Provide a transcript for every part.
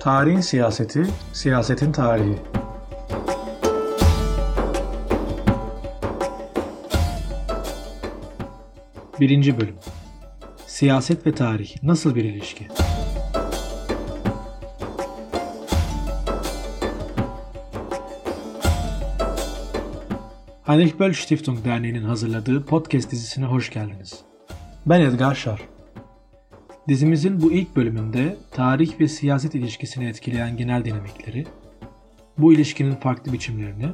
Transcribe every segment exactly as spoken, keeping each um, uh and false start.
Tarihin siyaseti, siyasetin tarihi. Birinci bölüm. Siyaset ve tarih nasıl bir ilişki? Heinrich Böll Stiftung Derneği'nin hazırladığı podcast dizisine hoş geldiniz. Ben Edgar Şar. Dizimizin bu ilk bölümünde tarih ve siyaset ilişkisini etkileyen genel dinamikleri, bu ilişkinin farklı biçimlerini,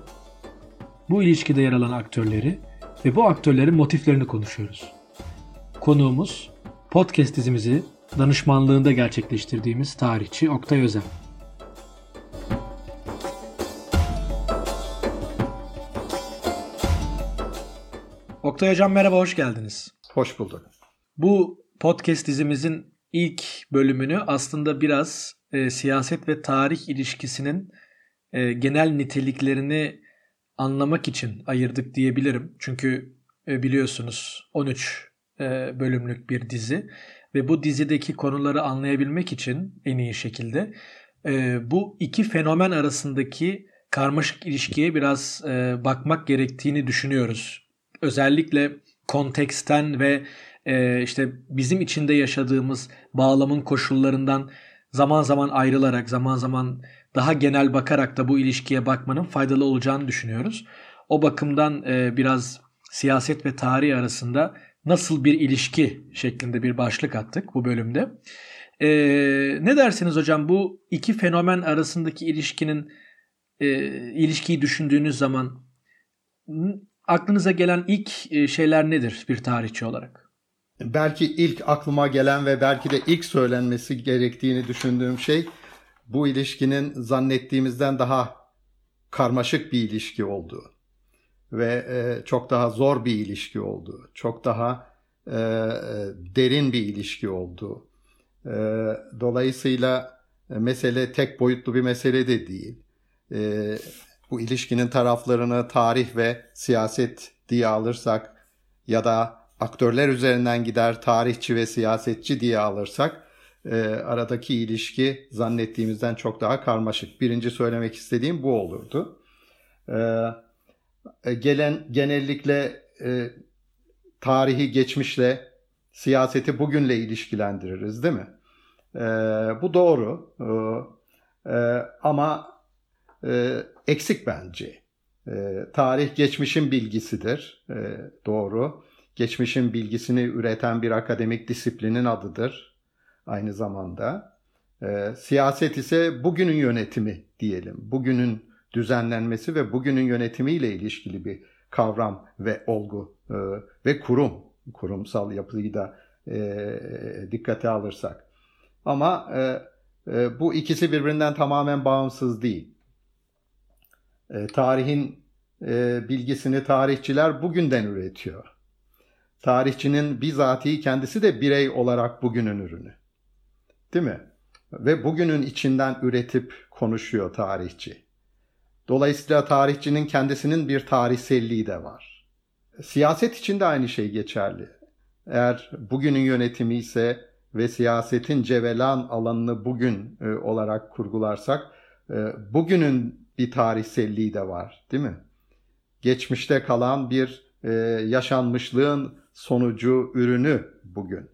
bu ilişkide yer alan aktörleri ve bu aktörlerin motiflerini konuşuyoruz. Konuğumuz, podcast dizimizi danışmanlığında gerçekleştirdiğimiz tarihçi Oktay Özel. Oktay Hocam merhaba, hoş geldiniz. Hoş bulduk. Bu podcast dizimizin ilk bölümünü aslında biraz e, siyaset ve tarih ilişkisinin e, genel niteliklerini anlamak için ayırdık diyebilirim. Çünkü e, biliyorsunuz on üç e, bölümlük bir dizi ve bu dizideki konuları anlayabilmek için en iyi şekilde e, bu iki fenomen arasındaki karmaşık ilişkiye biraz e, bakmak gerektiğini düşünüyoruz. Özellikle konteksten ve işte bizim içinde yaşadığımız bağlamın koşullarından zaman zaman ayrılarak, zaman zaman daha genel bakarak da bu ilişkiye bakmanın faydalı olacağını düşünüyoruz. O bakımdan biraz siyaset ve tarih arasında nasıl bir ilişki şeklinde bir başlık attık bu bölümde. Ne dersiniz hocam, bu iki fenomen arasındaki ilişkinin ilişkiyi düşündüğünüz zaman aklınıza gelen ilk şeyler nedir bir tarihçi olarak? Belki ilk aklıma gelen ve belki de ilk söylenmesi gerektiğini düşündüğüm şey, bu ilişkinin zannettiğimizden daha karmaşık bir ilişki olduğu ve çok daha zor bir ilişki olduğu, çok daha e, derin bir ilişki olduğu. E, dolayısıyla mesele tek boyutlu bir mesele de değil. E, bu ilişkinin taraflarını tarih ve siyaset diye alırsak ya da aktörler üzerinden gider tarihçi ve siyasetçi diye alırsak e, aradaki ilişki zannettiğimizden çok daha karmaşık. Birinci söylemek istediğim bu olurdu. E, gelen genellikle e, tarihi geçmişle siyaseti bugünle ilişkilendiririz, değil mi? E, bu doğru e, e, ama e, eksik bence. E, tarih geçmişin bilgisidir, e, doğru. Geçmişin bilgisini üreten bir akademik disiplinin adıdır aynı zamanda. E, siyaset ise bugünün yönetimi diyelim. Bugünün düzenlenmesi ve bugünün yönetimiyle ilişkili bir kavram ve olgu e, ve kurum. Kurumsal yapıyı da e, dikkate alırsak. Ama e, e, bu ikisi birbirinden tamamen bağımsız değil. E, tarihin e, bilgisini tarihçiler bugünden üretiyor. Tarihçinin bizatihi kendisi de birey olarak bugünün ürünü. Değil mi? Ve bugünün içinden üretip konuşuyor tarihçi. Dolayısıyla tarihçinin kendisinin bir tarihselliği de var. Siyaset için de aynı şey geçerli. Eğer bugünün yönetimi ise ve siyasetin cevelan alanını bugün olarak kurgularsak, bugünün bir tarihselliği de var, değil mi? Geçmişte kalan bir Ee, yaşanmışlığın sonucu, ürünü bugün.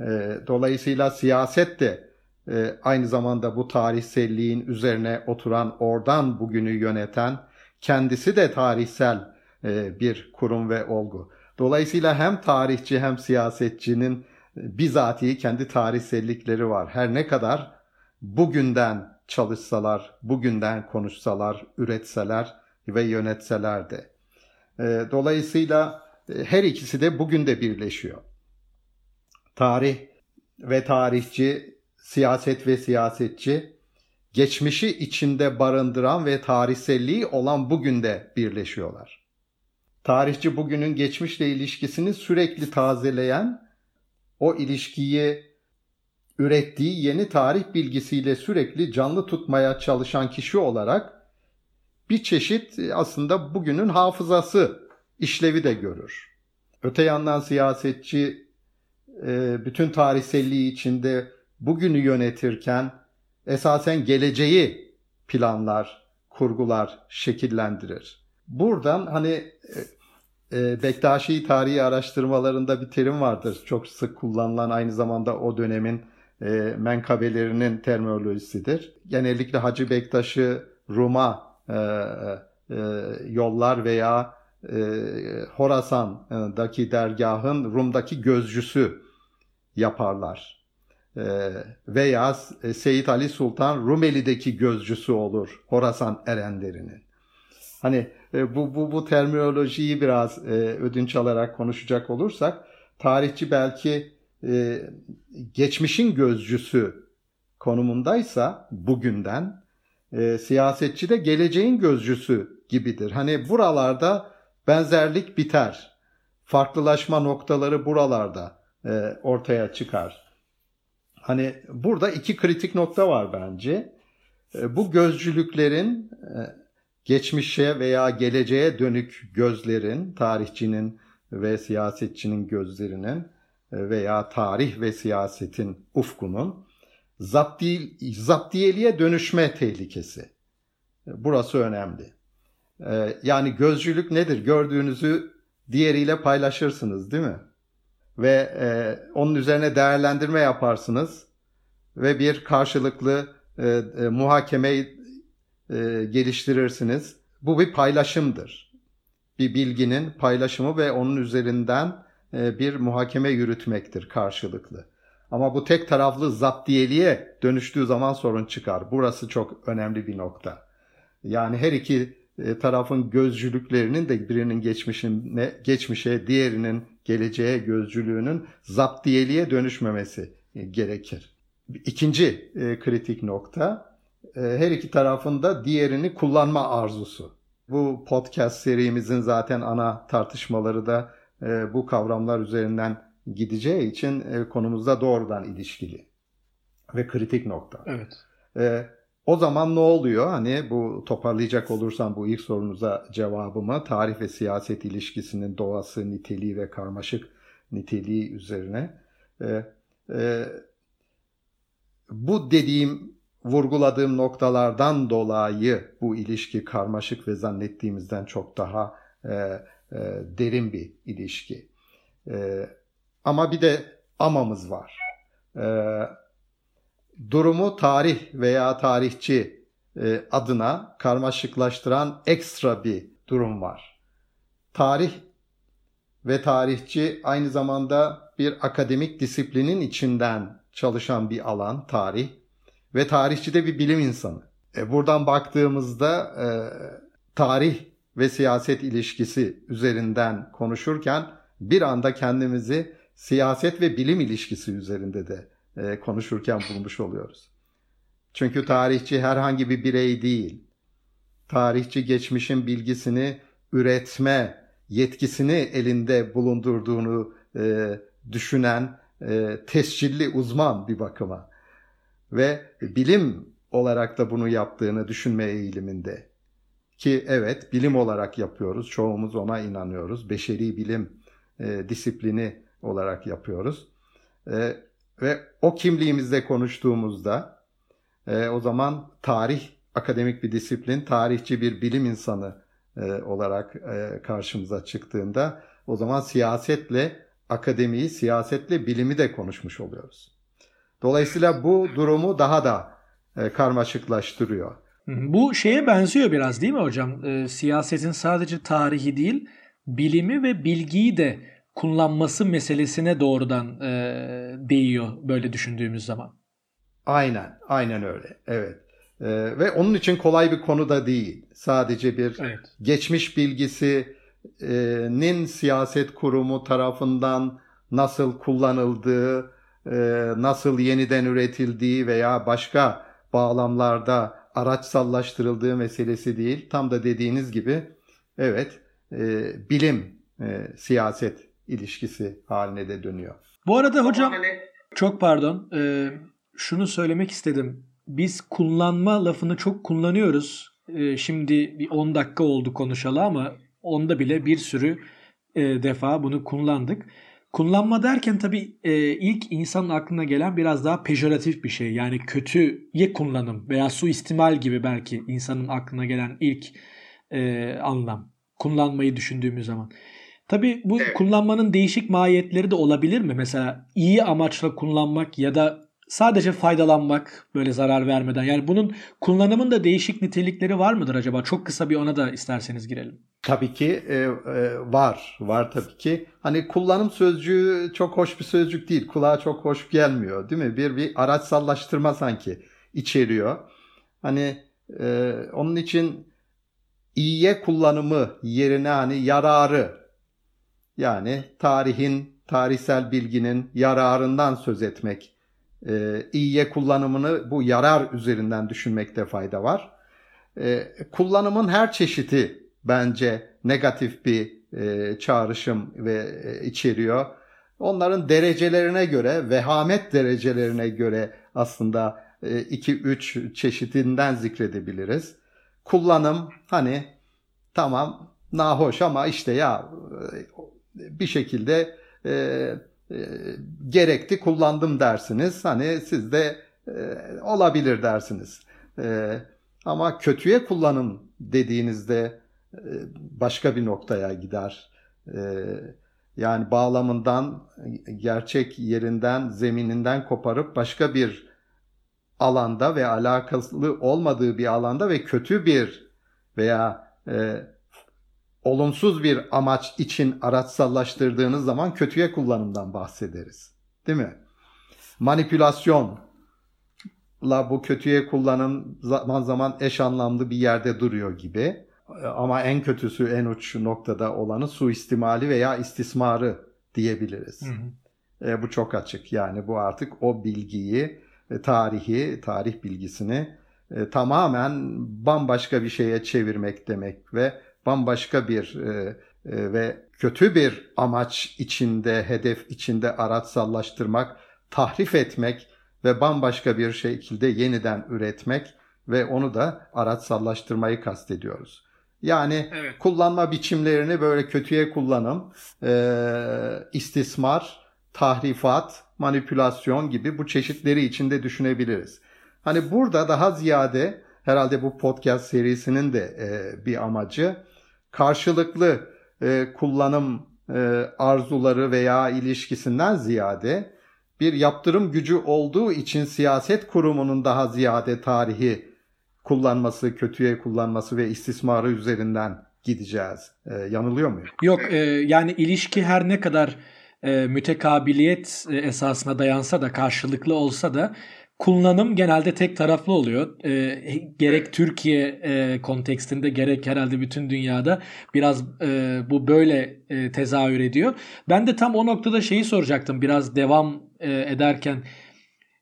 Ee, dolayısıyla siyaset de e, aynı zamanda bu tarihselliğin üzerine oturan, oradan bugünü yöneten, kendisi de tarihsel e, bir kurum ve olgu. Dolayısıyla hem tarihçi hem siyasetçinin bizatihi kendi tarihsellikleri var. Her ne kadar bugünden çalışsalar, bugünden konuşsalar, üretseler ve yönetseler de. Dolayısıyla her ikisi de bugün de birleşiyor. Tarih ve tarihçi, siyaset ve siyasetçi, geçmişi içinde barındıran ve tarihselliği olan bugün de birleşiyorlar. Tarihçi bugünün geçmişle ilişkisini sürekli tazeleyen, o ilişkiyi ürettiği yeni tarih bilgisiyle sürekli canlı tutmaya çalışan kişi olarak, bir çeşit aslında bugünün hafızası işlevi de görür. Öte yandan siyasetçi bütün tarihselliği içinde bugünü yönetirken esasen geleceği planlar, kurgular, şekillendirir. Buradan hani e, Bektaşi tarihi araştırmalarında bir terim vardır. Çok sık kullanılan, aynı zamanda o dönemin e, menkabelerinin terminolojisidir. Genellikle Hacı Bektaş'ı Rum'a e, e, yollar veya e, Horasan'daki dergahın Rum'daki gözcüsü yaparlar. E, veya Seyit Ali Sultan Rumeli'deki gözcüsü olur Horasan erenlerinin. Hani bu bu bu terminolojiyi biraz e, ödünç alarak konuşacak olursak, tarihçi belki e, geçmişin gözcüsü konumundaysa bugünden, e, siyasetçi de geleceğin gözcüsü gibidir. Hani buralarda benzerlik biter. Farklılaşma noktaları buralarda e, ortaya çıkar. Hani burada iki kritik nokta var bence. E, bu gözcülüklerin e, geçmişe veya geleceğe dönük gözlerin, tarihçinin ve siyasetçinin gözlerinin veya tarih ve siyasetin ufkunun zapti, zaptiyeliğe dönüşme tehlikesi. Burası önemli. Yani gözcülük nedir? Gördüğünüzü diğeriyle paylaşırsınız, değil mi? Ve onun üzerine değerlendirme yaparsınız ve bir karşılıklı muhakemeyi geliştirirsiniz. Bu bir paylaşımdır. Bir bilginin paylaşımı ve onun üzerinden bir muhakeme yürütmektir karşılıklı. Ama bu tek taraflı zaptiyeliğe dönüştüğü zaman sorun çıkar. Burası çok önemli bir nokta. Yani her iki tarafın gözcülüklerinin de birinin geçmişine, geçmişe, diğerinin geleceğe gözcülüğünün zaptiyeliğe dönüşmemesi gerekir. İkinci kritik nokta, her iki tarafında diğerini kullanma arzusu. Bu podcast serimizin zaten ana tartışmaları da bu kavramlar üzerinden gideceği için konumuzda doğrudan ilişkili ve kritik nokta. Evet. O zaman ne oluyor? Hani bu toparlayacak olursam bu ilk sorunuza cevabımı, tarih ve siyaset ilişkisinin doğası, niteliği ve karmaşık niteliği üzerine. Bu dediğim vurguladığım noktalardan dolayı bu ilişki karmaşık ve zannettiğimizden çok daha e, e, derin bir ilişki. E, ama bir de amamız var. E, durumu tarih veya tarihçi e, adına karmaşıklaştıran ekstra bir durum var. Tarih ve tarihçi aynı zamanda bir akademik disiplinin içinden çalışan bir alan, tarih. Ve tarihçi de bir bilim insanı. E buradan baktığımızda e, tarih ve siyaset ilişkisi üzerinden konuşurken bir anda kendimizi siyaset ve bilim ilişkisi üzerinde de e, konuşurken bulmuş oluyoruz. Çünkü tarihçi herhangi bir birey değil. Tarihçi geçmişin bilgisini üretme yetkisini elinde bulundurduğunu e, düşünen e, tescilli uzman bir bakıma. Ve bilim olarak da bunu yaptığını düşünme eğiliminde. Ki evet, bilim olarak yapıyoruz. Çoğumuz ona inanıyoruz. Beşeri bilim e, disiplini olarak yapıyoruz. E, ve o kimliğimizle konuştuğumuzda e, o zaman tarih akademik bir disiplin, tarihçi bir bilim insanı e, olarak e, karşımıza çıktığında o zaman siyasetle akademiyi, siyasetle bilimi de konuşmuş oluyoruz. Dolayısıyla bu durumu daha da karmaşıklaştırıyor. Bu şeye benziyor biraz, değil mi hocam? E, siyasetin sadece tarihi değil, bilimi ve bilgiyi de kullanması meselesine doğrudan e, değiyor böyle düşündüğümüz zaman. Aynen, aynen öyle. Evet. E, ve onun için kolay bir konu da değil. Sadece bir evet. Geçmiş bilgisinin siyaset kurumu tarafından nasıl kullanıldığı, nasıl yeniden üretildiği veya başka bağlamlarda araçsallaştırıldığı meselesi değil. Tam da dediğiniz gibi evet e, bilim e, siyaset ilişkisi haline de dönüyor. Bu arada hocam çok pardon e, şunu söylemek istedim. Biz kullanma lafını çok kullanıyoruz. E, şimdi bir on dakika oldu konuşalı ama onda bile bir sürü e, defa bunu kullandık. Kullanma derken tabii e, ilk insanın aklına gelen biraz daha pejoratif bir şey. Yani kötüye kullanım veya suistimal gibi belki insanın aklına gelen ilk e, anlam. Kullanmayı düşündüğümüz zaman. Tabii bu evet. kullanmanın değişik mahiyetleri de olabilir mi? Mesela iyi amaçla kullanmak ya da sadece faydalanmak, böyle zarar vermeden. Yani bunun kullanımın da değişik nitelikleri var mıdır acaba? Çok kısa bir ona da isterseniz girelim. Tabii ki e, e, var. Var tabii ki. Hani kullanım sözcüğü çok hoş bir sözcük değil. Kulağa çok hoş gelmiyor, değil mi? Bir bir araçsallaştırma sanki içeriyor. Hani e, onun için iyiye kullanımı yerine hani yararı, yani tarihin, tarihsel bilginin yararından söz etmek. E, iyiye kullanımını bu yarar üzerinden düşünmekte fayda var. E, kullanımın her çeşidi bence negatif bir e, çağrışım ve e, içeriyor. Onların derecelerine göre, vehamet derecelerine göre aslında iki üç e, çeşitinden zikredebiliriz. Kullanım hani tamam nahoş ama işte ya bir şekilde e, e, gerekti kullandım dersiniz. Hani siz de e, olabilir dersiniz. E, ama kötüye kullanım dediğinizde başka bir noktaya gider. Yani bağlamından, gerçek yerinden, zemininden koparıp başka bir alanda ve alakalı olmadığı bir alanda ve kötü bir veya e, olumsuz bir amaç için araçsallaştırdığınız zaman kötüye kullanımdan bahsederiz. Değil mi? Manipülasyonla bu kötüye kullanım zaman zaman eş anlamlı bir yerde duruyor gibi. Ama en kötüsü, en uç noktada olanı suistimali veya istismarı diyebiliriz. Hı hı. E, bu çok açık. Yani bu artık o bilgiyi, tarihi, tarih bilgisini e, tamamen bambaşka bir şeye çevirmek demek ve bambaşka bir e, e, ve kötü bir amaç içinde, hedef içinde araçsallaştırmak, tahrif etmek ve bambaşka bir şekilde yeniden üretmek ve onu da araçsallaştırmayı kastediyoruz. Yani evet. kullanma biçimlerini böyle kötüye kullanım, e, istismar, tahrifat, manipülasyon gibi bu çeşitleri içinde düşünebiliriz. Hani burada daha ziyade herhalde bu podcast serisinin de e, bir amacı karşılıklı e, kullanım e, arzuları veya ilişkisinden ziyade bir yaptırım gücü olduğu için siyaset kurumunun daha ziyade tarihi kullanması, kötüye kullanması ve istismarı üzerinden gideceğiz. Ee, yanılıyor muyum? Yok, e, yani ilişki her ne kadar e, mütekabiliyet e, esasına dayansa da, karşılıklı olsa da kullanım genelde tek taraflı oluyor. E, gerek Türkiye e, kontekstinde, gerek herhalde bütün dünyada biraz e, bu böyle e, tezahür ediyor. Ben de tam o noktada şeyi soracaktım. Biraz devam e, ederken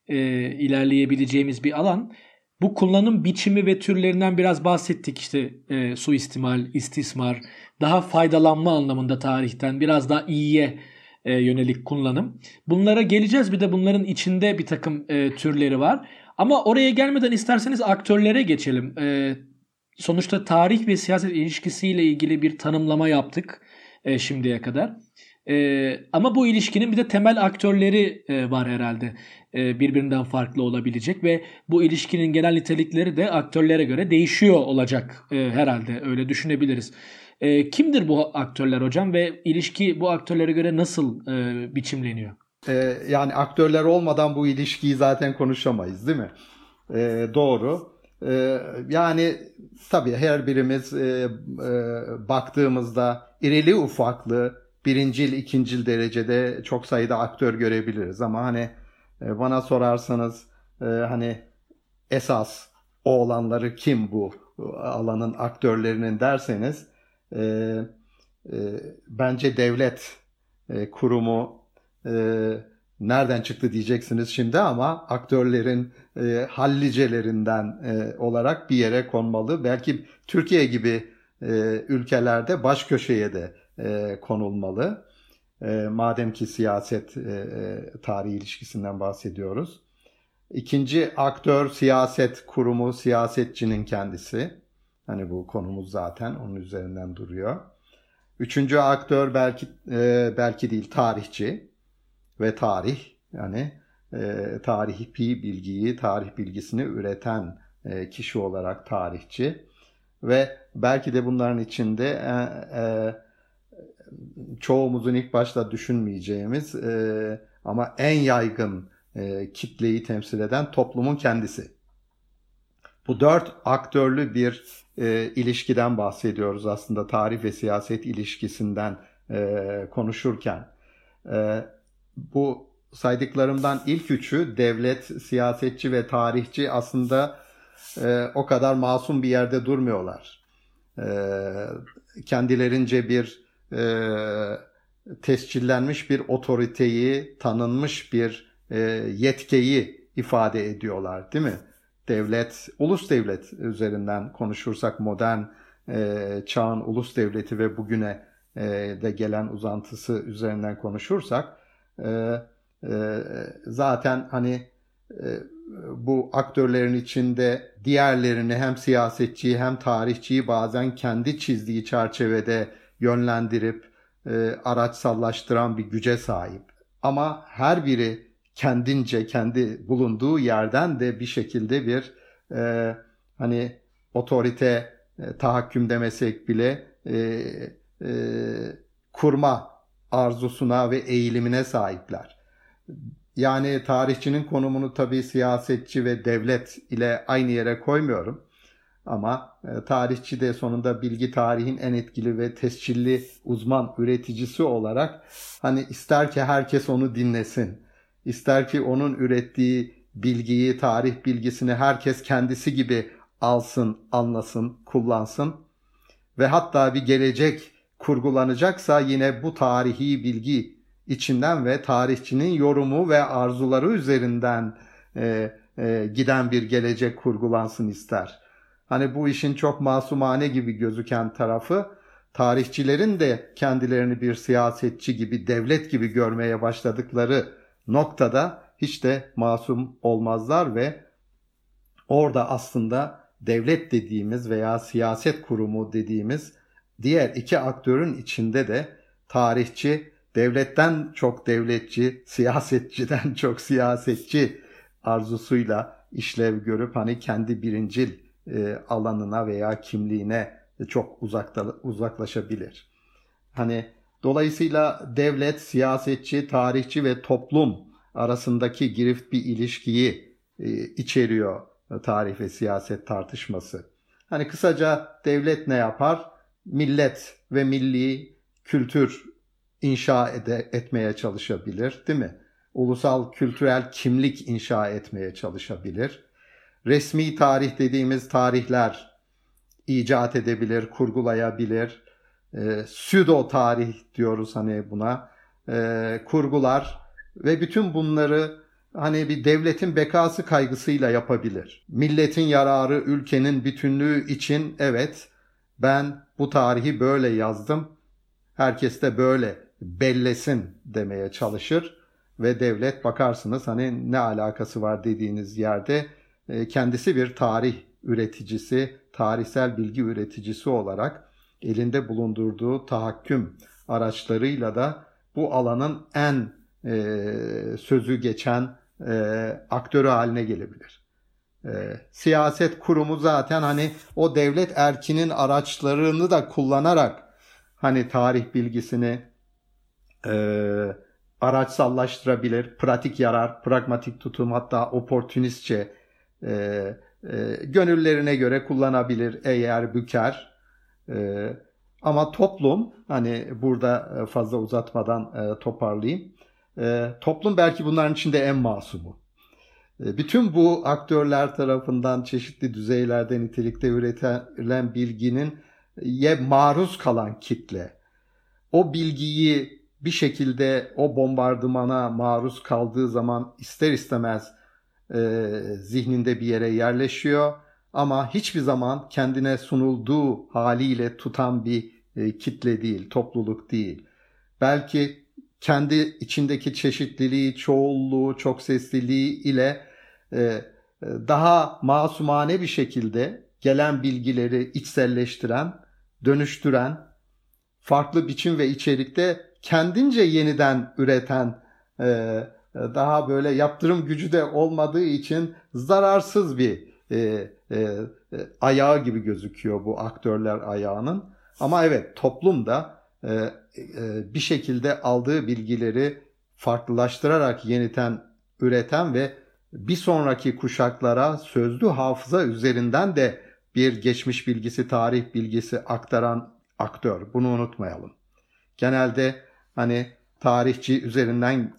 e, ilerleyebileceğimiz bir alan. Bu kullanım biçimi ve türlerinden biraz bahsettik, işte e, suistimal, istismar, daha faydalanma anlamında tarihten biraz daha iyiye e, yönelik kullanım. Bunlara geleceğiz, bir de bunların içinde bir takım e, türleri var. Ama oraya gelmeden isterseniz aktörlere geçelim. E, sonuçta tarih ve siyaset ilişkisiyle ilgili bir tanımlama yaptık e, şimdiye kadar. E, ama bu ilişkinin bir de temel aktörleri e, var herhalde. Birbirinden farklı olabilecek ve bu ilişkinin genel nitelikleri de aktörlere göre değişiyor olacak herhalde, öyle düşünebiliriz. Kimdir bu aktörler hocam ve ilişki bu aktörlere göre nasıl biçimleniyor? Yani aktörler olmadan bu ilişkiyi zaten konuşamayız, değil mi? Doğru. Yani tabii her birimiz baktığımızda irili ufaklı birincil, ikincil derecede çok sayıda aktör görebiliriz ama hani bana sorarsanız e, hani esas o olanları kim, bu alanın aktörlerinin derseniz e, e, bence devlet e, kurumu e, nereden çıktı diyeceksiniz şimdi ama aktörlerin e, hallicelerinden e, olarak bir yere konmalı. Belki Türkiye gibi e, ülkelerde baş köşeye de e, konulmalı. Madem ki siyaset tarihi ilişkisinden bahsediyoruz. İkinci aktör siyaset kurumu, siyasetçinin kendisi. Hani bu konumuz zaten onun üzerinden duruyor. Üçüncü aktör belki e, belki değil, tarihçi ve tarih, yani e, tarihi bilgiyi, tarih bilgisini üreten e, kişi olarak tarihçi ve belki de bunların içinde e, e, çoğumuzun ilk başta düşünmeyeceğimiz e, ama en yaygın e, kitleyi temsil eden toplumun kendisi. Bu dört aktörlü bir e, ilişkiden bahsediyoruz aslında, tarih ve siyaset ilişkisinden e, konuşurken. E, bu saydıklarımdan ilk üçü, devlet, siyasetçi ve tarihçi, aslında e, o kadar masum bir yerde durmuyorlar. E, kendilerince bir e, tescillenmiş bir otoriteyi, tanınmış bir e, yetkiyi ifade ediyorlar, değil mi? Devlet, ulus devlet üzerinden konuşursak modern e, çağın ulus devleti ve bugüne e, de gelen uzantısı üzerinden konuşursak e, e, zaten hani e, bu aktörlerin içinde diğerlerini, hem siyasetçiyi hem tarihçiyi, bazen kendi çizdiği çerçevede yönlendirip e, araçsallaştıran bir güce sahip. Ama her biri kendince, kendi bulunduğu yerden de bir şekilde bir e, hani otorite, e, tahakküm demesek bile e, e, kurma arzusuna ve eğilimine sahipler. Yani tarihçinin konumunu tabii siyasetçi ve devlet ile aynı yere koymuyorum. Ama e, tarihçi de sonunda bilgi, tarihin en etkili ve tescilli uzman üreticisi olarak hani ister ki herkes onu dinlesin. İster ki onun ürettiği bilgiyi, tarih bilgisini herkes kendisi gibi alsın, anlasın, kullansın. Ve hatta bir gelecek kurgulanacaksa yine bu tarihi bilgi içinden ve tarihçinin yorumu ve arzuları üzerinden e, e, giden bir gelecek kurgulansın ister. Hani bu işin çok masumane gibi gözüken tarafı, tarihçilerin de kendilerini bir siyasetçi gibi, devlet gibi görmeye başladıkları noktada hiç de masum olmazlar ve orada aslında devlet dediğimiz veya siyaset kurumu dediğimiz diğer iki aktörün içinde de tarihçi, devletten çok devletçi, siyasetçiden çok siyasetçi arzusuyla işlev görüp hani kendi birincil e, alanına veya kimliğine çok uzakta, uzaklaşabilir. Hani dolayısıyla devlet, siyasetçi, tarihçi ve toplum arasındaki girift bir ilişkiyi içeriyor tarih ve siyaset tartışması. Hani kısaca devlet ne yapar? Millet ve milli kültür inşa ede, etmeye çalışabilir, değil mi? Ulusal kültürel kimlik inşa etmeye çalışabilir. Resmi tarih dediğimiz tarihler icat edebilir, kurgulayabilir. E, pseudo tarih diyoruz hani buna, e, kurgular ve bütün bunları hani bir devletin bekası kaygısıyla yapabilir. Milletin yararı, ülkenin bütünlüğü için, evet ben bu tarihi böyle yazdım, herkes de böyle bellesin demeye çalışır ve devlet, bakarsınız hani ne alakası var dediğiniz yerde e, kendisi bir tarih üreticisi, tarihsel bilgi üreticisi olarak elinde bulundurduğu tahakküm araçlarıyla da bu alanın en e, sözü geçen e, aktörü haline gelebilir. E, siyaset kurumu zaten hani o devlet erkinin araçlarını da kullanarak hani tarih bilgisini e, araçsallaştırabilir, pratik yarar, pragmatik tutum, hatta oportunistçe e, e, gönüllerine göre kullanabilir, eğer büker. Ee, ama toplum, hani burada fazla uzatmadan e, toparlayayım, e, toplum belki bunların içinde en masumu. E, bütün bu aktörler tarafından çeşitli düzeylerde, nitelikte üretilen bilginin ye maruz kalan kitle, o bilgiyi bir şekilde o bombardımana maruz kaldığı zaman ister istemez e, zihninde bir yere yerleşiyor. Ama hiçbir zaman kendine sunulduğu haliyle tutan bir kitle değil, topluluk değil. Belki kendi içindeki çeşitliliği, çoğulluğu, çok sesliliği ile daha masumane bir şekilde gelen bilgileri içselleştiren, dönüştüren, farklı biçim ve içerikte kendince yeniden üreten, daha böyle yaptırım gücü de olmadığı için zararsız bir ayağı gibi gözüküyor bu aktörler ayağının. Ama evet, toplum da bir şekilde aldığı bilgileri farklılaştırarak yeniten, üreten ve bir sonraki kuşaklara sözlü hafıza üzerinden de bir geçmiş bilgisi, tarih bilgisi aktaran aktör. Bunu unutmayalım. Genelde hani tarihçi üzerinden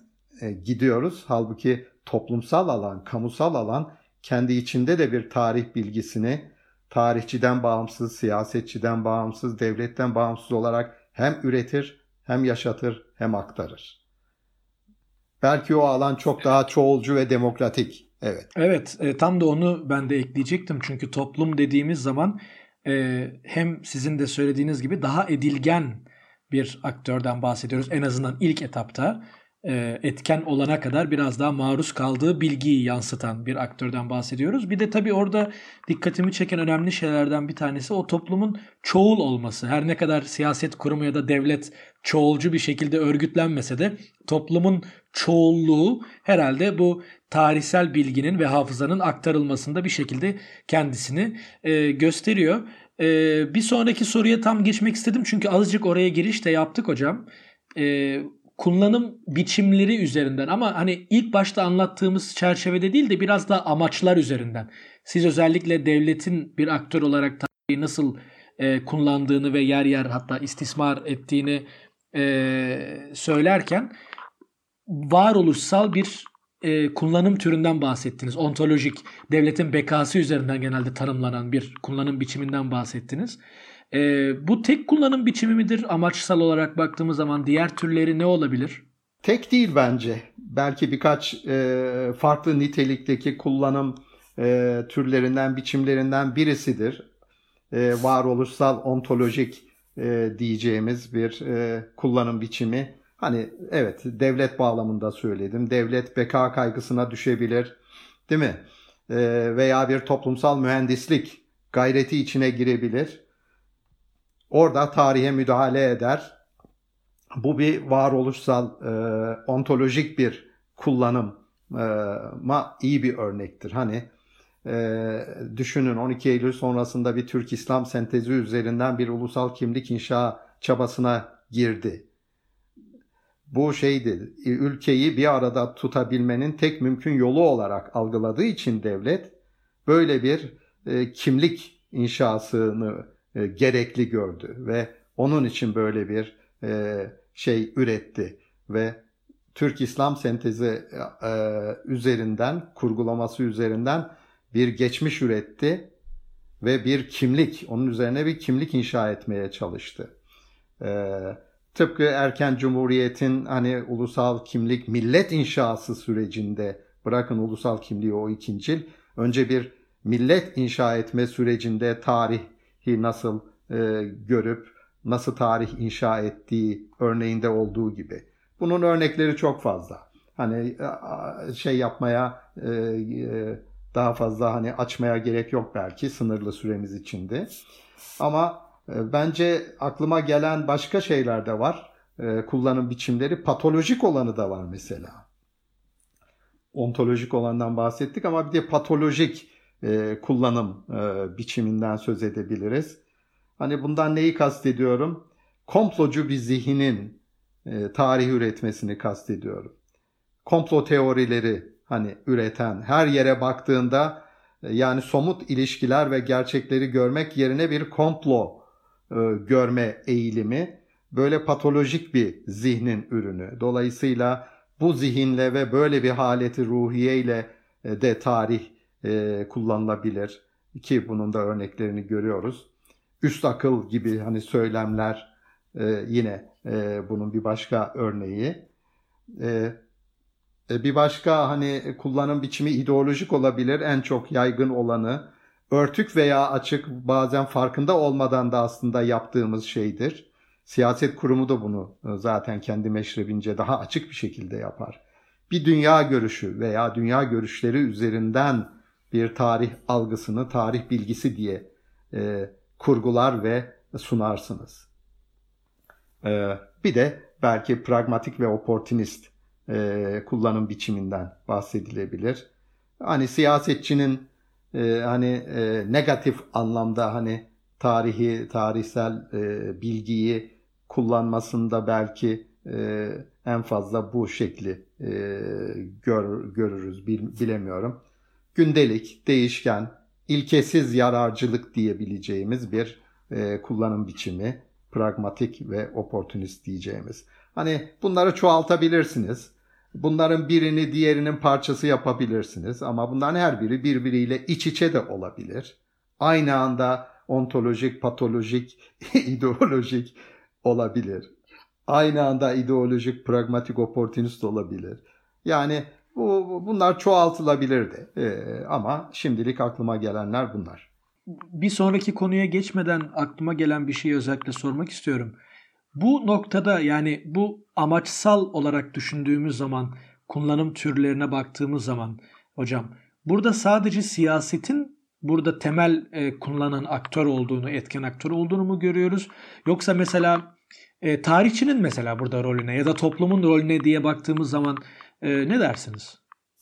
gidiyoruz. Halbuki toplumsal alan, kamusal alan kendi içinde de bir tarih bilgisini tarihçiden bağımsız, siyasetçiden bağımsız, devletten bağımsız olarak hem üretir, hem yaşatır, hem aktarır. Belki o alan çok daha çoğulcu ve demokratik. Evet. Evet, e, tam da onu ben de ekleyecektim. Çünkü toplum dediğimiz zaman e, hem sizin de söylediğiniz gibi daha edilgen bir aktörden bahsediyoruz. En azından ilk etapta e, etken olana kadar biraz daha maruz kaldığı bilgiyi yansıtan bir aktörden bahsediyoruz. Bir de tabii orada dikkatimi çeken önemli şeylerden bir tanesi o toplumun çoğul olması. Her ne kadar siyaset kurumu ya da devlet çoğulcu bir şekilde örgütlenmese de toplumun çoğulluğu herhalde bu tarihsel bilginin ve hafızanın aktarılmasında bir şekilde kendisini e, gösteriyor. E, bir sonraki soruya tam geçmek istedim çünkü azıcık oraya giriş de yaptık hocam. E, kullanım biçimleri üzerinden ama hani ilk başta anlattığımız çerçevede değil de biraz daha amaçlar üzerinden. Siz özellikle devletin bir aktör olarak tarihi nasıl e, kullandığını ve yer yer hatta istismar ettiğini e, söylerken varoluşsal bir e, kullanım türünden bahsettiniz. Ontolojik, devletin bekası üzerinden genelde tanımlanan bir kullanım biçiminden bahsettiniz. E, bu tek kullanım biçimi midir? Amaçsal olarak baktığımız zaman diğer türleri ne olabilir? Tek değil bence. Belki birkaç e, farklı nitelikteki kullanım e, türlerinden, biçimlerinden birisidir. E, varoluşsal, ontolojik e, diyeceğimiz bir e, kullanım biçimi. Hani evet, devlet bağlamında söyledim. Devlet beka kaygısına düşebilir, değil mi? E, veya bir toplumsal mühendislik gayreti içine girebilir. Orada tarihe müdahale eder. Bu bir varoluşsal, e, ontolojik bir kullanıma iyi bir örnektir. Hani e, düşünün on iki Eylül sonrasında bir Türk-İslam sentezi üzerinden bir ulusal kimlik inşa çabasına girdi. Bu şeydi, ülkeyi bir arada tutabilmenin tek mümkün yolu olarak algıladığı için devlet böyle bir e, kimlik inşasını e, gerekli gördü ve onun için böyle bir e, şey üretti ve Türk-İslam sentezi e, üzerinden, kurgulaması üzerinden bir geçmiş üretti ve bir kimlik, onun üzerine bir kimlik inşa etmeye çalıştı. Evet. Tıpkı erken cumhuriyetin hani ulusal kimlik, millet inşası sürecinde, bırakın ulusal kimliği o ikincil, önce bir millet inşa etme sürecinde tarihi nasıl e, görüp nasıl tarih inşa ettiği örneğinde olduğu gibi. Bunun örnekleri çok fazla. Hani şey yapmaya e, daha fazla hani açmaya gerek yok belki sınırlı süremiz içinde. Ama bence aklıma gelen başka şeyler de var. E, kullanım biçimleri. Patolojik olanı da var mesela. Ontolojik olandan bahsettik ama bir de patolojik e, kullanım e, biçiminden söz edebiliriz. Hani bundan neyi kastediyorum? Komplocu bir zihnin e, tarih üretmesini kastediyorum. Komplo teorileri hani üreten, her yere baktığında e, yani somut ilişkiler ve gerçekleri görmek yerine bir komplo görme eğilimi böyle patolojik bir zihnin ürünü. Dolayısıyla bu zihinle ve böyle bir haleti ruhiyeyle de tarih kullanılabilir ki bunun da örneklerini görüyoruz. Üst akıl gibi hani söylemler yine bunun bir başka örneği. Bir başka hani kullanım biçimi ideolojik olabilir. En çok yaygın olanı. Örtük veya açık, bazen farkında olmadan da aslında yaptığımız şeydir. Siyaset kurumu da bunu zaten kendi meşrebince daha açık bir şekilde yapar. Bir dünya görüşü veya dünya görüşleri üzerinden bir tarih algısını, tarih bilgisi diye e, kurgular ve sunarsınız. Bir de belki pragmatik ve oportunist kullanım biçiminden bahsedilebilir. Hani siyasetçinin hani negatif anlamda hani tarihi, tarihsel bilgiyi kullanmasında belki en fazla bu şekli gör, görürüz bilemiyorum. Gündelik, değişken, ilkesiz yararcılık diyebileceğimiz bir e, kullanım biçimi, pragmatik ve oportunist diyeceğimiz. Hani bunları çoğaltabilirsiniz. Bunların birini diğerinin parçası yapabilirsiniz ama bunların her biri birbiriyle iç içe de olabilir. Aynı anda ontolojik, patolojik, ideolojik olabilir. Aynı anda ideolojik, pragmatik, oportunist olabilir. Yani bu, bunlar çoğaltılabilirdi ee, ama şimdilik aklıma gelenler bunlar. Bir sonraki konuya geçmeden aklıma gelen bir şeyi özellikle sormak istiyorum. Bu noktada yani bu amaçsal olarak düşündüğümüz zaman, kullanım türlerine baktığımız zaman hocam, burada sadece siyasetin burada temel e, kullanan aktör olduğunu, etken aktör olduğunu mu görüyoruz? Yoksa mesela e, tarihçinin mesela burada rolüne ya da toplumun rolüne diye baktığımız zaman Ee, ne dersiniz?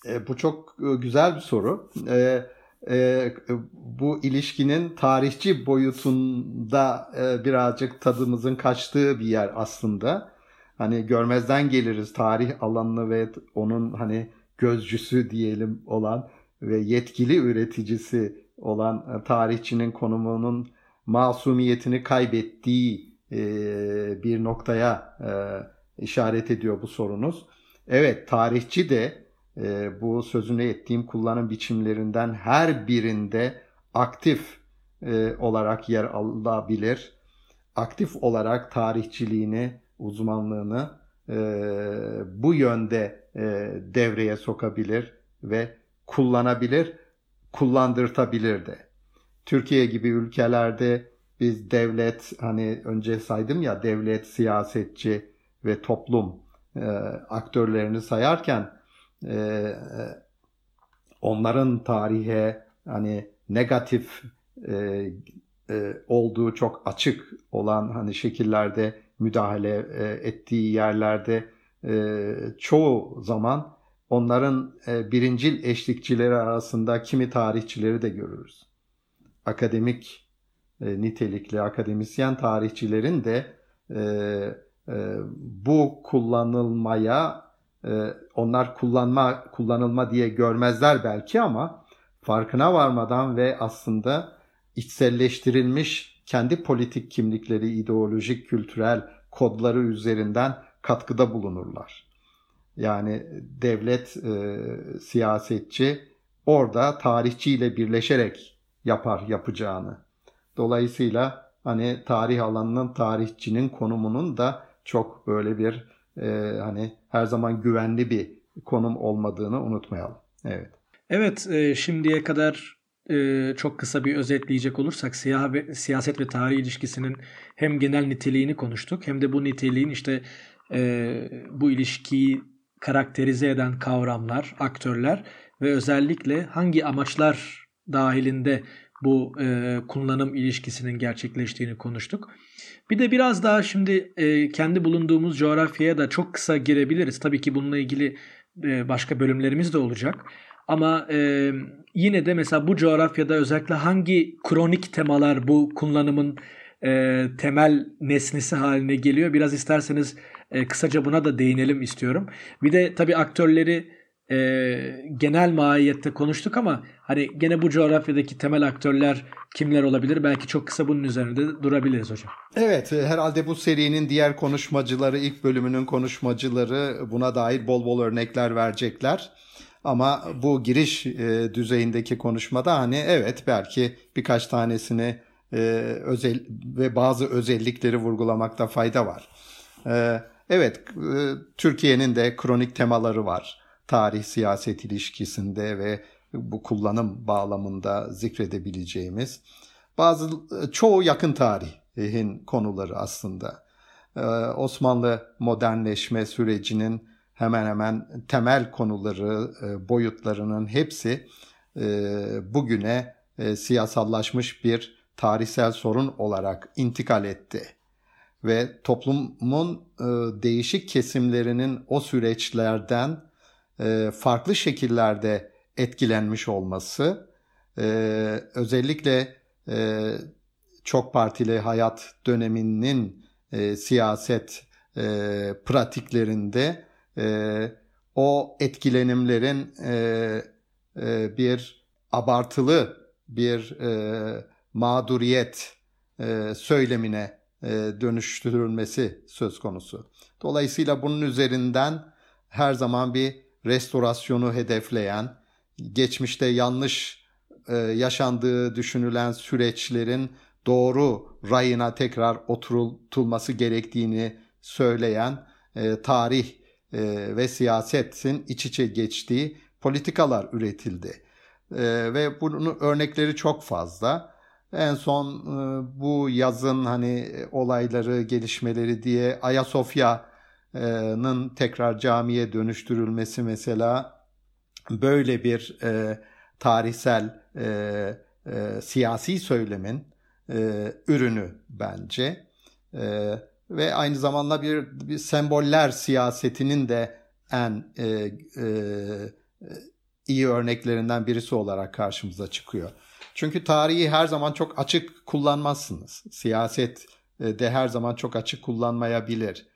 E, bu çok e, güzel bir soru. E, e, bu ilişkinin tarihçi boyutunda e, birazcık tadımızın kaçtığı bir yer aslında. Hani görmezden geliriz tarih alanını ve onun hani gözcüsü diyelim olan ve yetkili üreticisi olan e, tarihçinin konumunun masumiyetini kaybettiği e, bir noktaya e, işaret ediyor bu sorunuz. Evet, tarihçi de e, bu sözünü ettiğim kullanım biçimlerinden her birinde aktif e, olarak yer alabilir. Aktif olarak tarihçiliğini, uzmanlığını e, bu yönde e, devreye sokabilir ve kullanabilir, kullandırtabilir de. Türkiye gibi ülkelerde biz devlet, hani önce saydım ya, devlet, siyasetçi ve toplum E, aktörlerini sayarken e, onların tarihe hani negatif e, e, olduğu çok açık olan hani şekillerde müdahale e, ettiği yerlerde e, çoğu zaman onların e, birincil eşlikçileri arasında kimi tarihçileri de görürüz. Akademik e, nitelikli akademisyen tarihçilerin de e, Ee, bu kullanılmaya e, onlar kullanma kullanılma diye görmezler belki ama farkına varmadan ve aslında içselleştirilmiş kendi politik kimlikleri, ideolojik, kültürel kodları üzerinden katkıda bulunurlar. Yani devlet, e, siyasetçi orada tarihçiyle birleşerek yapar yapacağını. Dolayısıyla hani tarih alanının, tarihçinin konumunun da çok böyle bir e, hani her zaman güvenli bir konum olmadığını unutmayalım. Evet. Evet, e, şimdiye kadar e, çok kısa bir özetleyecek olursak siyah ve, siyaset ve tarih ilişkisinin hem genel niteliğini konuştuk hem de bu niteliğin işte e, bu ilişkiyi karakterize eden kavramlar, aktörler ve özellikle hangi amaçlar dahilinde bu e, kullanım ilişkisinin gerçekleştiğini konuştuk. Bir de biraz daha şimdi e, kendi bulunduğumuz coğrafyaya da çok kısa girebiliriz. Tabii ki bununla ilgili e, başka bölümlerimiz de olacak. Ama e, yine de mesela bu coğrafyada özellikle hangi kronik temalar bu kullanımın e, temel nesnesi haline geliyor? Biraz isterseniz e, kısaca buna da değinelim istiyorum. Bir de tabii aktörleri e, genel mahiyette konuştuk ama hani gene bu coğrafyadaki temel aktörler kimler olabilir? Belki çok kısa bunun üzerinde durabiliriz hocam. Evet, herhalde bu serinin diğer konuşmacıları, ilk bölümünün konuşmacıları buna dair bol bol örnekler verecekler. Ama bu giriş e, düzeyindeki konuşmada hani evet belki birkaç tanesini e, özel ve bazı özellikleri vurgulamakta fayda var. E, evet, e, Türkiye'nin de kronik temaları var. Tarih, siyaset ilişkisinde ve bu kullanım bağlamında zikredebileceğimiz bazı, çoğu yakın tarihin konuları aslında. Ee, Osmanlı modernleşme sürecinin hemen hemen temel konuları, e, boyutlarının hepsi e, bugüne e, siyasallaşmış bir tarihsel sorun olarak intikal etti. ve toplumun e, değişik kesimlerinin o süreçlerden e, farklı şekillerde etkilenmiş olması, e, özellikle e, çok partili hayat döneminin e, siyaset e, pratiklerinde e, o etkilenimlerin e, e, bir abartılı bir e, mağduriyet e, söylemine e, dönüştürülmesi söz konusu. Dolayısıyla bunun üzerinden her zaman bir restorasyonu hedefleyen, geçmişte yanlış e, yaşandığı düşünülen süreçlerin doğru rayına tekrar oturtulması gerektiğini söyleyen e, tarih e, ve siyasetin iç içe geçtiği politikalar üretildi. E, ve bunun örnekleri çok fazla. En son e, bu yazın hani olayları, gelişmeleri diye Ayasofya'nın tekrar camiye dönüştürülmesi mesela böyle bir e, tarihsel e, e, siyasi söylemin e, ürünü bence. E, ve aynı zamanda bir, bir semboller siyasetinin de en e, e, iyi örneklerinden birisi olarak karşımıza çıkıyor. Çünkü tarihi her zaman çok açık kullanmazsınız. Siyaset de her zaman çok açık kullanmayabilir.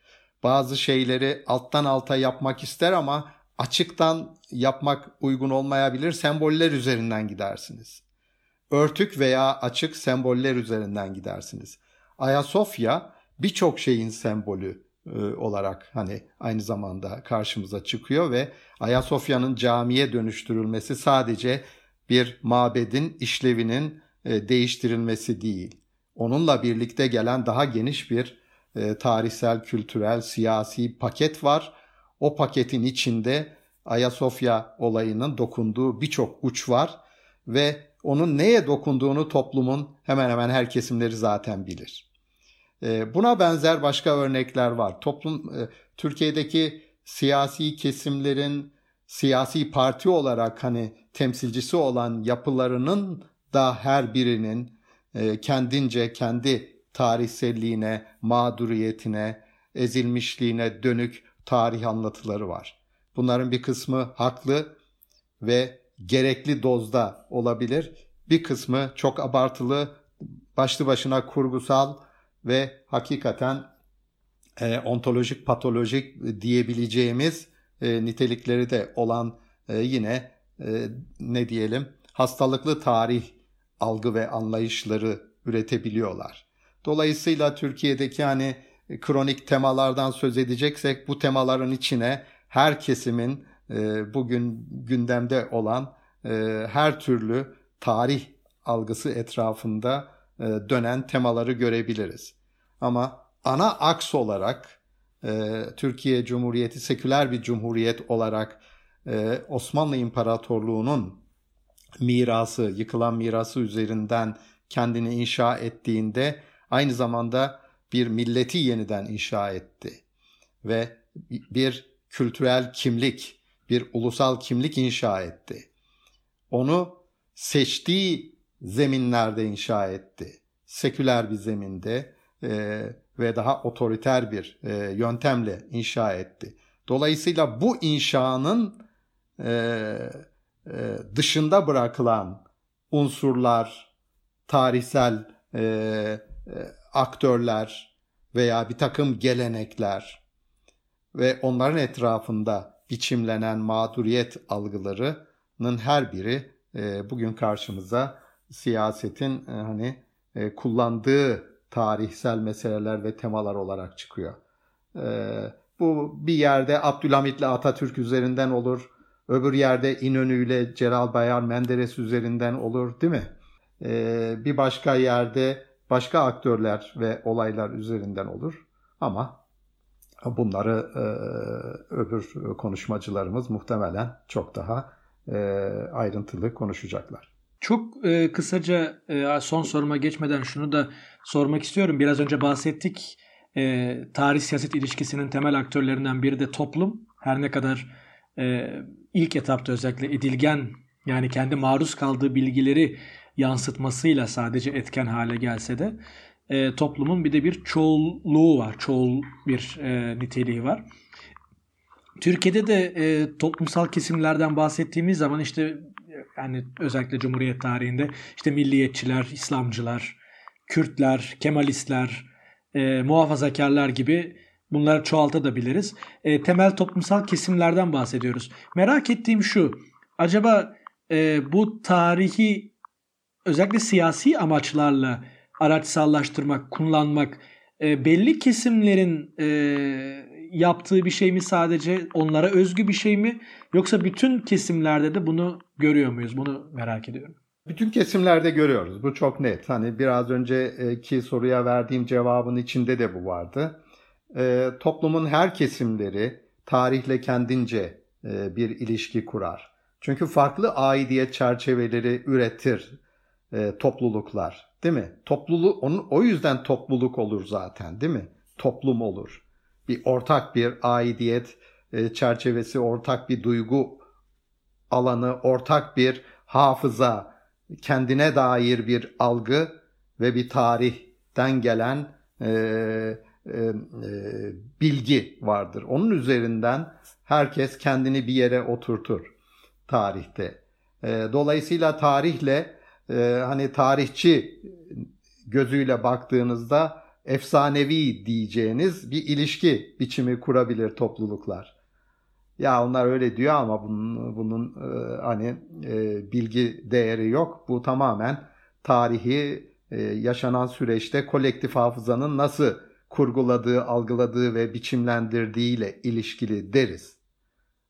Bazı şeyleri alttan alta yapmak ister ama açıktan yapmak uygun olmayabilir. Semboller üzerinden gidersiniz. Örtük veya açık semboller üzerinden gidersiniz. Ayasofya birçok şeyin sembolü e, olarak hani aynı zamanda karşımıza çıkıyor ve Ayasofya'nın camiye dönüştürülmesi sadece bir mabedin işlevinin e, değiştirilmesi değil. Onunla birlikte gelen daha geniş bir e, tarihsel, kültürel, siyasi paket var. O paketin içinde Ayasofya olayının dokunduğu birçok uç var ve onun neye dokunduğunu toplumun hemen hemen her kesimleri zaten bilir. Buna benzer başka örnekler var. Toplum, Türkiye'deki siyasi kesimlerin siyasi parti olarak hani temsilcisi olan yapılarının da her birinin kendince kendi tarihselliğine, mağduriyetine, ezilmişliğine dönük tarih anlatıları var. Bunların bir kısmı haklı ve gerekli dozda olabilir. Bir kısmı çok abartılı, başlı başına kurgusal ve hakikaten e, ontolojik, patolojik diyebileceğimiz e, nitelikleri de olan e, yine e, ne diyelim hastalıklı tarih algı ve anlayışları üretebiliyorlar. Dolayısıyla Türkiye'deki hani kronik temalardan söz edeceksek bu temaların içine her kesimin e, bugün gündemde olan e, her türlü tarih algısı etrafında e, dönen temaları görebiliriz. Ama ana aks olarak e, Türkiye Cumhuriyeti seküler bir cumhuriyet olarak e, Osmanlı İmparatorluğu'nun mirası, yıkılan mirası üzerinden kendini inşa ettiğinde aynı zamanda bir milleti yeniden inşa etti ve bir kültürel kimlik, bir ulusal kimlik inşa etti. Onu seçtiği zeminlerde inşa etti. Seküler bir zeminde e, ve daha otoriter bir e, yöntemle inşa etti. Dolayısıyla bu inşanın e, e, dışında bırakılan unsurlar, tarihsel e, e, aktörler veya bir takım gelenekler ve onların etrafında biçimlenen mağduriyet algılarının her biri bugün karşımıza siyasetin hani kullandığı tarihsel meseleler ve temalar olarak çıkıyor. Bu bir yerde Abdülhamit'le Atatürk üzerinden olur, öbür yerde İnönü'yle Celal Bayar, Menderes üzerinden olur, değil mi? Bir başka yerde başka aktörler ve olaylar üzerinden olur ama bunları e, öbür konuşmacılarımız muhtemelen çok daha e, ayrıntılı konuşacaklar. Çok e, kısaca e, son soruma geçmeden şunu da sormak istiyorum. Biraz önce bahsettik. E, tarih siyaset ilişkisinin temel aktörlerinden biri de toplum. Her ne kadar e, ilk etapta özellikle edilgen, yani kendi maruz kaldığı bilgileri yansıtmasıyla sadece etken hale gelse de e, toplumun bir de bir çoğulluğu var. Çoğul bir e, niteliği var. Türkiye'de de e, toplumsal kesimlerden bahsettiğimiz zaman işte yani özellikle Cumhuriyet tarihinde işte milliyetçiler, İslamcılar, Kürtler, Kemalistler, e, muhafazakarlar gibi bunları çoğaltabiliriz. E, temel toplumsal kesimlerden bahsediyoruz. Merak ettiğim şu, acaba e, bu tarihi özellikle siyasi amaçlarla araçsallaştırmak, kullanmak e, belli kesimlerin e, yaptığı bir şey mi, sadece onlara özgü bir şey mi, yoksa bütün kesimlerde de bunu görüyor muyuz? Bunu merak ediyorum. Bütün kesimlerde görüyoruz. Bu çok net. Hani biraz önceki soruya verdiğim cevabın içinde de bu vardı. E, toplumun her kesimleri tarihle kendince e, bir ilişki kurar. Çünkü farklı aidiyet çerçeveleri üretir e, topluluklar, değil mi? Topluluk, onun o yüzden topluluk olur zaten, değil mi? Toplum olur. Bir ortak bir aidiyet e, çerçevesi, ortak bir duygu alanı, ortak bir hafıza, kendine dair bir algı ve bir tarihten gelen e, e, bilgi vardır. Onun üzerinden herkes kendini bir yere oturtur tarihte. E, dolayısıyla tarihle e, hani tarihçi gözüyle baktığınızda efsanevi diyeceğiniz bir ilişki biçimi kurabilir topluluklar. Ya onlar öyle diyor ama bunun, bunun e, hani e, bilgi değeri yok. Bu tamamen tarihi e, yaşanan süreçte kolektif hafızanın nasıl kurguladığı, algıladığı ve biçimlendirdiğiyle ilişkili deriz.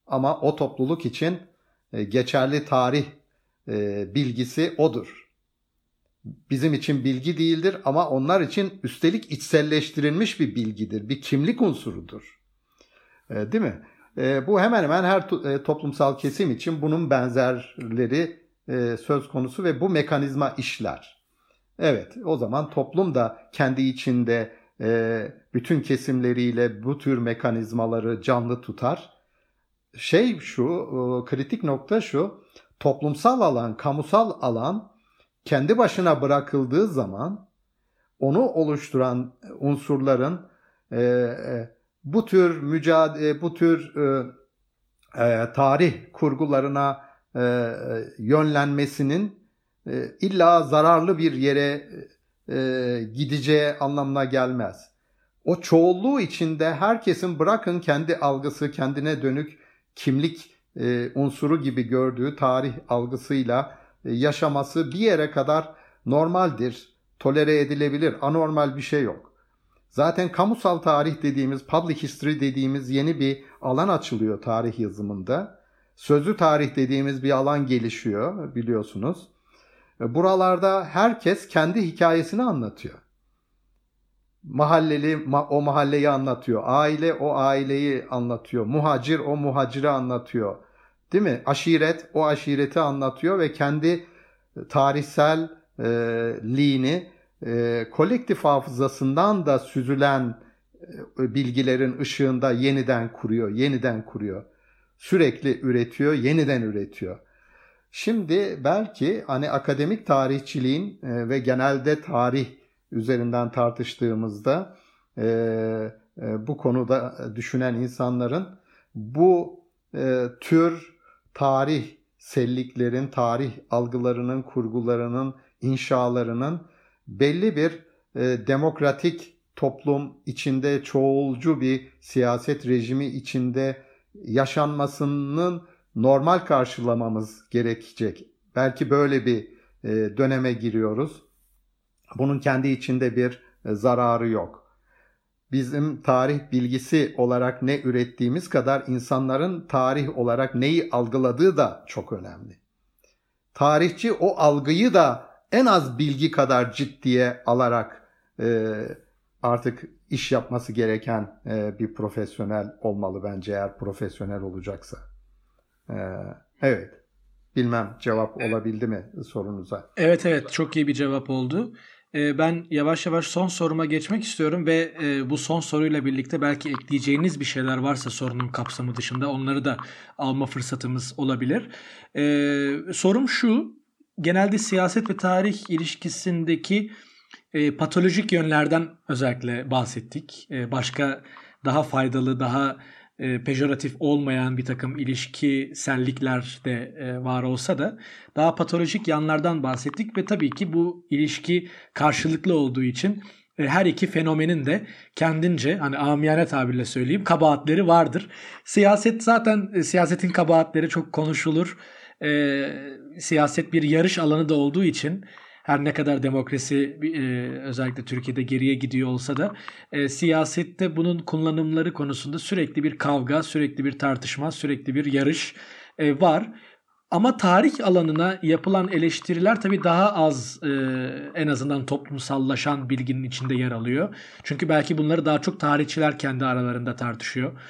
Ama o topluluk için e, geçerli tarih e, bilgisi odur. Bizim için bilgi değildir ama onlar için üstelik içselleştirilmiş bir bilgidir, bir kimlik unsurudur. E, değil mi? Bu hemen hemen her toplumsal kesim için bunun benzerleri söz konusu ve bu mekanizma işler. Evet, o zaman toplum da kendi içinde bütün kesimleriyle bu tür mekanizmaları canlı tutar. Şey şu, kritik nokta şu, toplumsal alan, kamusal alan kendi başına bırakıldığı zaman onu oluşturan unsurların bu tür mücadele, bu tür e, e, tarih kurgularına e, yönlenmesinin e, illa zararlı bir yere e, gideceği anlamına gelmez. O çoğulluğu içinde herkesin bırakın kendi algısı, kendine dönük kimlik e, unsuru gibi gördüğü tarih algısıyla e, yaşaması bir yere kadar normaldir, tolere edilebilir, anormal bir şey yok. Zaten kamusal tarih dediğimiz, public history dediğimiz yeni bir alan açılıyor tarih yazımında. Sözlü tarih dediğimiz bir alan gelişiyor, biliyorsunuz. Buralarda herkes kendi hikayesini anlatıyor. Mahalleli o mahalleyi anlatıyor, aile o aileyi anlatıyor, muhacir o muhaciri anlatıyor. Değil mi? Aşiret o aşireti anlatıyor ve kendi tarihsel e, liğini, E, kolektif hafızasından da süzülen e, bilgilerin ışığında yeniden kuruyor, yeniden kuruyor. Sürekli üretiyor, yeniden üretiyor. Şimdi belki hani akademik tarihçiliğin e, ve genelde tarih üzerinden tartıştığımızda e, e, bu konuda düşünen insanların bu e, tür tarihselliklerin, tarih algılarının, kurgularının, inşalarının belli bir e, demokratik toplum içinde, çoğulcu bir siyaset rejimi içinde yaşanmasının normal karşılamamız gerekecek. Belki böyle bir e, döneme giriyoruz. Bunun kendi içinde bir e, zararı yok. Bizim tarih bilgisi olarak ne ürettiğimiz kadar insanların tarih olarak neyi algıladığı da çok önemli. Tarihçi o algıyı da en az bilgi kadar ciddiye alarak e, artık iş yapması gereken e, bir profesyonel olmalı bence, eğer profesyonel olacaksa. E, evet. Bilmem cevap evet. Olabildi mi sorunuza? Evet evet, çok iyi bir cevap oldu. E, ben yavaş yavaş son soruma geçmek istiyorum ve e, bu son soruyla birlikte belki ekleyeceğiniz bir şeyler varsa sorunun kapsamı dışında onları da alma fırsatımız olabilir. E, sorum şu. Genelde siyaset ve tarih ilişkisindeki e, patolojik yönlerden özellikle bahsettik. E, başka daha faydalı, daha e, pejoratif olmayan bir takım ilişkisellikler de e, var olsa da daha patolojik yanlardan bahsettik ve tabii ki bu ilişki karşılıklı olduğu için her iki fenomenin de kendince, hani amiyane tabirle söyleyeyim, kabahatleri vardır. Siyaset zaten e, siyasetin kabahatleri çok konuşulur. E, siyaset bir yarış alanı da olduğu için her ne kadar demokrasi e, özellikle Türkiye'de geriye gidiyor olsa da e, siyasette bunun kullanımları konusunda sürekli bir kavga, sürekli bir tartışma, sürekli bir yarış e, var. Ama tarih alanına yapılan eleştiriler tabii daha az e, en azından toplumsallaşan bilginin içinde yer alıyor. Çünkü belki bunları daha çok tarihçiler kendi aralarında tartışıyor.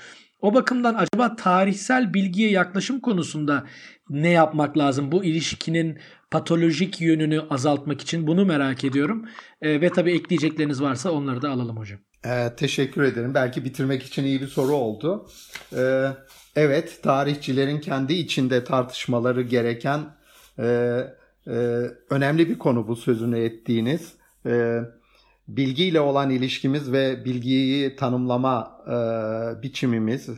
O bakımdan acaba tarihsel bilgiye yaklaşım konusunda ne yapmak lazım? Bu ilişkinin patolojik yönünü azaltmak için bunu merak ediyorum. E, ve tabii ekleyecekleriniz varsa onları da alalım hocam. Ee, teşekkür ederim. Belki bitirmek için iyi bir soru oldu. Ee, evet, tarihçilerin kendi içinde tartışmaları gereken e, e, önemli bir konu bu sözünü ettiğiniz. E, bilgiyle olan ilişkimiz ve bilgiyi tanımlama e, biçimimiz,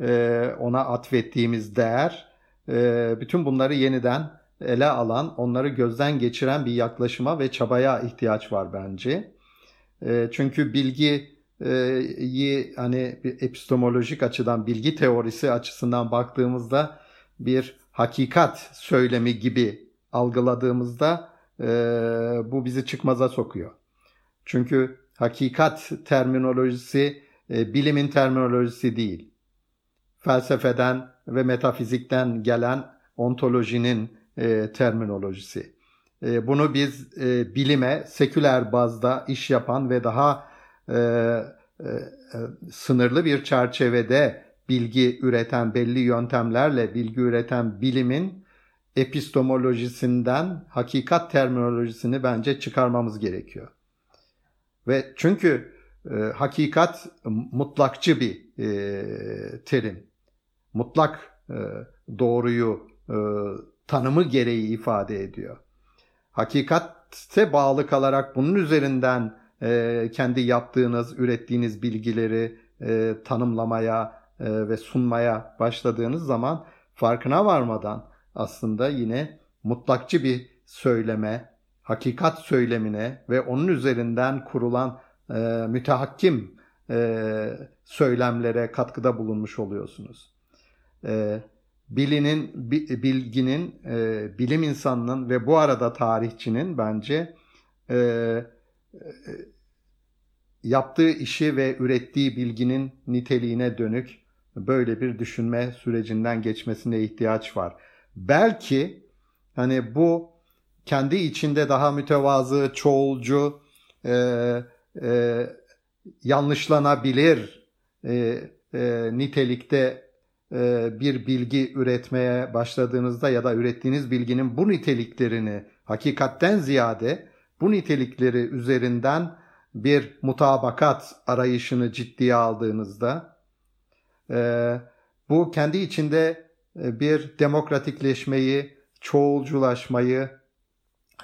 e, ona atfettiğimiz değer, e, bütün bunları yeniden ele alan, onları gözden geçiren bir yaklaşıma ve çabaya ihtiyaç var bence. Çünkü bilgiyi hani epistemolojik açıdan, bilgi teorisi açısından baktığımızda bir hakikat söylemi gibi algıladığımızda bu bizi çıkmaza sokuyor. Çünkü hakikat terminolojisi bilimin terminolojisi değil. Felsefeden ve metafizikten gelen ontolojinin terminolojisi. Bunu biz e, bilime seküler bazda iş yapan ve daha e, e, sınırlı bir çerçevede bilgi üreten, belli yöntemlerle bilgi üreten bilimin epistemolojisinden hakikat terminolojisini bence çıkarmamız gerekiyor. Ve çünkü e, hakikat mutlakçı bir e, terim. Mutlak e, doğruyu e, tanımı gereği ifade ediyor. Hakikate bağlı kalarak bunun üzerinden e, kendi yaptığınız, ürettiğiniz bilgileri e, tanımlamaya e, ve sunmaya başladığınız zaman farkına varmadan aslında yine mutlakçı bir söyleme, hakikat söylemine ve onun üzerinden kurulan e, mütehakkim e, söylemlere katkıda bulunmuş oluyorsunuz. Evet. Bilinin, bilginin, bilim insanının ve bu arada tarihçinin bence yaptığı işi ve ürettiği bilginin niteliğine dönük böyle bir düşünme sürecinden geçmesine ihtiyaç var. Belki hani bu kendi içinde daha mütevazı, çoğulcu, yanlışlanabilir nitelikte bir bilgi üretmeye başladığınızda ya da ürettiğiniz bilginin bu niteliklerini, hakikatten ziyade bu nitelikleri üzerinden bir mutabakat arayışını ciddiye aldığınızda bu kendi içinde bir demokratikleşmeyi, çoğulculaşmayı,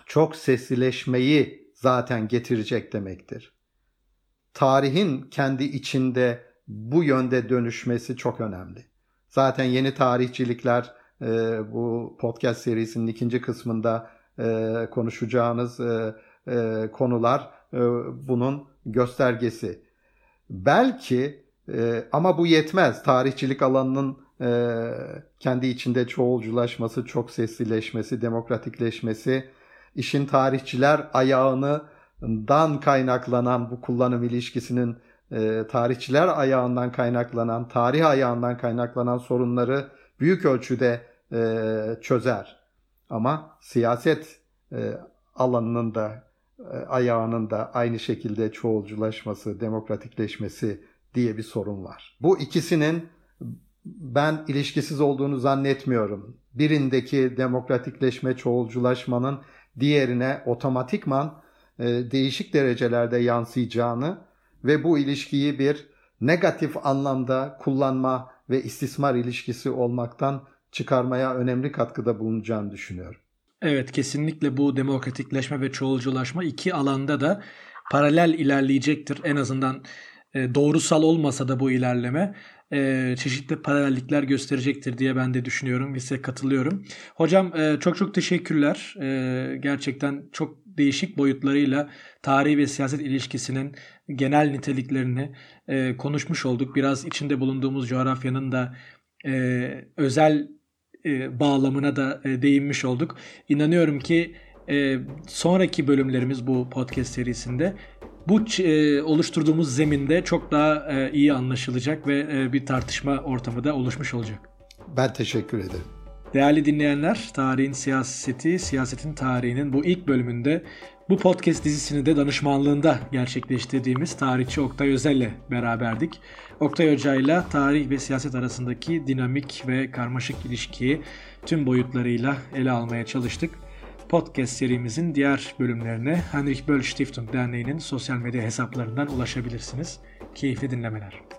çok seslileşmeyi zaten getirecek demektir. Tarihin kendi içinde bu yönde dönüşmesi çok önemli. Zaten yeni tarihçilikler e, bu podcast serisinin ikinci kısmında e, konuşacağınız e, e, konular e, bunun göstergesi. Belki e, ama bu yetmez. Tarihçilik alanının e, kendi içinde çoğulculaşması, çok seslileşmesi, demokratikleşmesi, işin tarihçiler ayağından kaynaklanan bu kullanım ilişkisinin E, tarihçiler ayağından kaynaklanan, tarih ayağından kaynaklanan sorunları büyük ölçüde e, çözer. Ama siyaset e, alanının da e, ayağının da aynı şekilde çoğulculaşması, demokratikleşmesi diye bir sorun var. Bu ikisinin ben ilişkisiz olduğunu zannetmiyorum. Birindeki demokratikleşme, çoğulculaşmanın diğerine otomatikman e, değişik derecelerde yansıyacağını ve bu ilişkiyi bir negatif anlamda kullanma ve istismar ilişkisi olmaktan çıkarmaya önemli katkıda bulunacağını düşünüyorum. Evet, kesinlikle bu demokratikleşme ve çoğulculaşma iki alanda da paralel ilerleyecektir. En azından e, doğrusal olmasa da bu ilerleme e, çeşitli paralellikler gösterecektir diye ben de düşünüyorum ve size katılıyorum. Hocam e, çok çok teşekkürler. E, gerçekten çok değişik boyutlarıyla tarih ve siyaset ilişkisinin genel niteliklerini e, konuşmuş olduk. Biraz içinde bulunduğumuz coğrafyanın da e, özel e, bağlamına da e, değinmiş olduk. İnanıyorum ki e, sonraki bölümlerimiz bu podcast serisinde bu e, oluşturduğumuz zeminde çok daha e, iyi anlaşılacak ve e, bir tartışma ortamı da oluşmuş olacak. Ben teşekkür ederim. Değerli dinleyenler, Tarihin Siyaseti, Siyasetin Tarihinin bu ilk bölümünde bu podcast dizisini de danışmanlığında gerçekleştirdiğimiz tarihçi Oktay Özel'le beraberdik. Oktay Hoca'yla tarih ve siyaset arasındaki dinamik ve karmaşık ilişkiyi tüm boyutlarıyla ele almaya çalıştık. Podcast serimizin diğer bölümlerine Heinrich Böll Stiftung Derneği'nin sosyal medya hesaplarından ulaşabilirsiniz. Keyifli dinlemeler.